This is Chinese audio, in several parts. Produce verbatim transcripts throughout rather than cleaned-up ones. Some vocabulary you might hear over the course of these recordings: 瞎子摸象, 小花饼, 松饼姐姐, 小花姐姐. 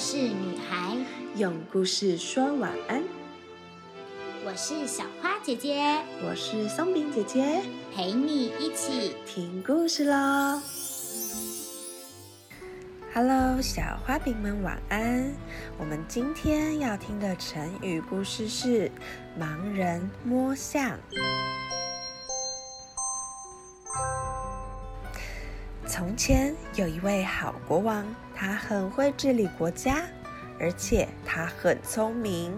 是女孩，用故事说晚安。我是小花姐姐，我是松饼姐姐，陪你一起听故事咯。Hello， 小花饼们晚安。我们今天要听的成语故事是盲人摸象。从前有一位好国王，他很会治理国家，而且他很聪明，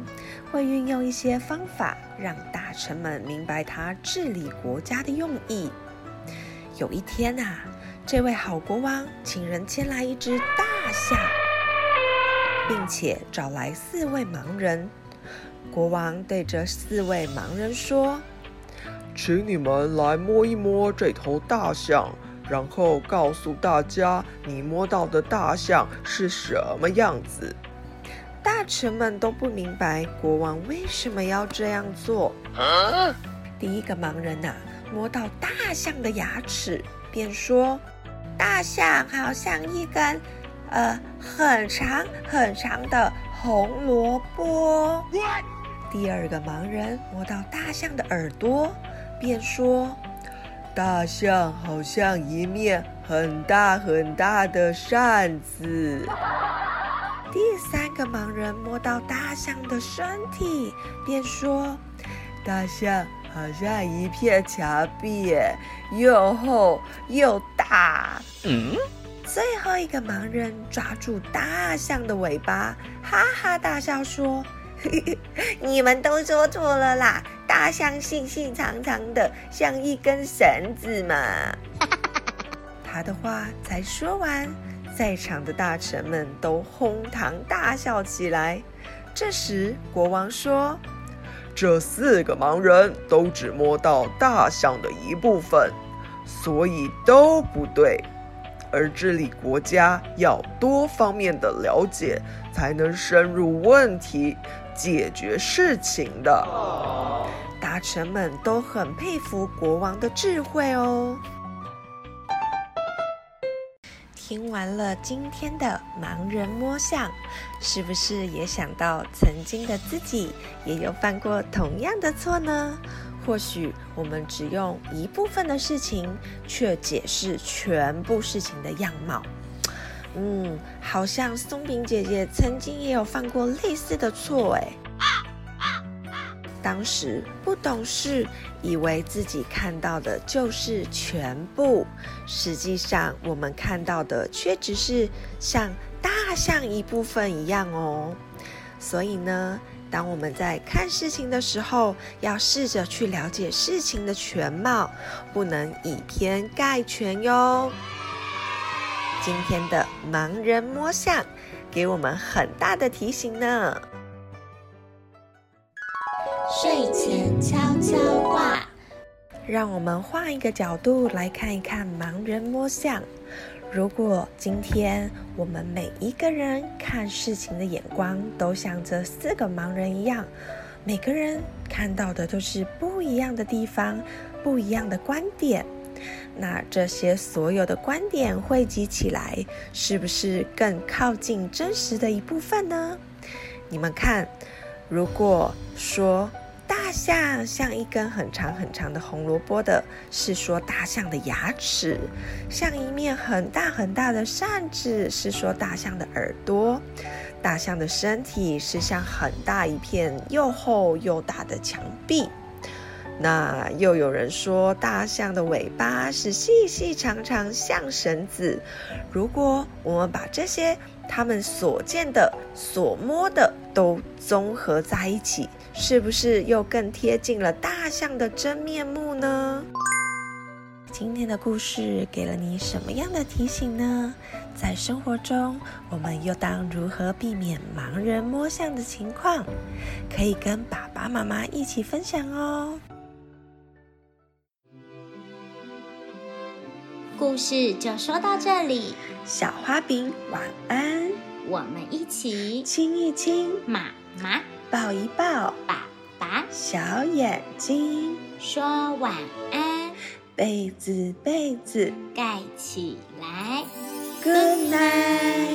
会运用一些方法让大臣们明白他治理国家的用意。有一天啊，这位好国王请人牵来一只大象，并且找来四位盲人。国王对这四位盲人说：“请你们来摸一摸这头大象。”然后告诉大家，你摸到的大象是什么样子。大臣们都不明白国王为什么要这样做。啊、第一个盲人啊，摸到大象的牙齿，便说：“大象好像一根，呃，很长很长的红萝卜。”第二个盲人摸到大象的耳朵，便说：“大象好像一面很大很大的扇子。”第三个盲人摸到大象的身体，便说：“大象好像一片墙壁，又厚又大。”嗯。最后一个盲人抓住大象的尾巴，哈哈大笑说：“你们都说错了啦，大象细细长长的，像一根绳子嘛。”他的话才说完，在场的大臣们都哄堂大笑起来。这时国王说：“这四个盲人都只摸到大象的一部分，所以都不对。而治理国家要多方面的了解，才能深入问题，解决事情的。”大臣们都很佩服国王的智慧哦。听完了今天的盲人摸象，是不是也想到曾经的自己也有犯过同样的错呢？或许我们只用一部分的事情，却解释全部事情的样貌。嗯，好像松饼姐姐曾经也有犯过类似的错哎。当时不懂事，以为自己看到的就是全部，实际上我们看到的却只是像大象一部分一样哦。所以呢，当我们在看事情的时候，要试着去了解事情的全貌，不能以偏概全哟。今天的盲人摸象给我们很大的提醒呢。睡前悄悄话，让我们换一个角度来看一看盲人摸象。如果今天我们每一个人看事情的眼光都像这四个盲人一样，每个人看到的都是不一样的地方，不一样的观点，那这些所有的观点汇集起来，是不是更靠近真实的一部分呢？你们看，如果说大象像一根很长很长的红萝卜的，是说大象的牙齿；像一面很大很大的扇子，是说大象的耳朵；大象的身体是像很大一片又厚又大的墙壁。那又有人说大象的尾巴是细细长长像绳子。如果我们把这些他们所见的所摸的都综合在一起，是不是又更贴近了大象的真面目呢？今天的故事给了你什么样的提醒呢？在生活中，我们又当如何避免盲人摸象的情况？可以跟爸爸妈妈一起分享哦。故事就说到这里，小花饼晚安。我们一起亲一亲妈妈，抱一抱爸爸，小眼睛说晚安，被子被子盖起来，Good night。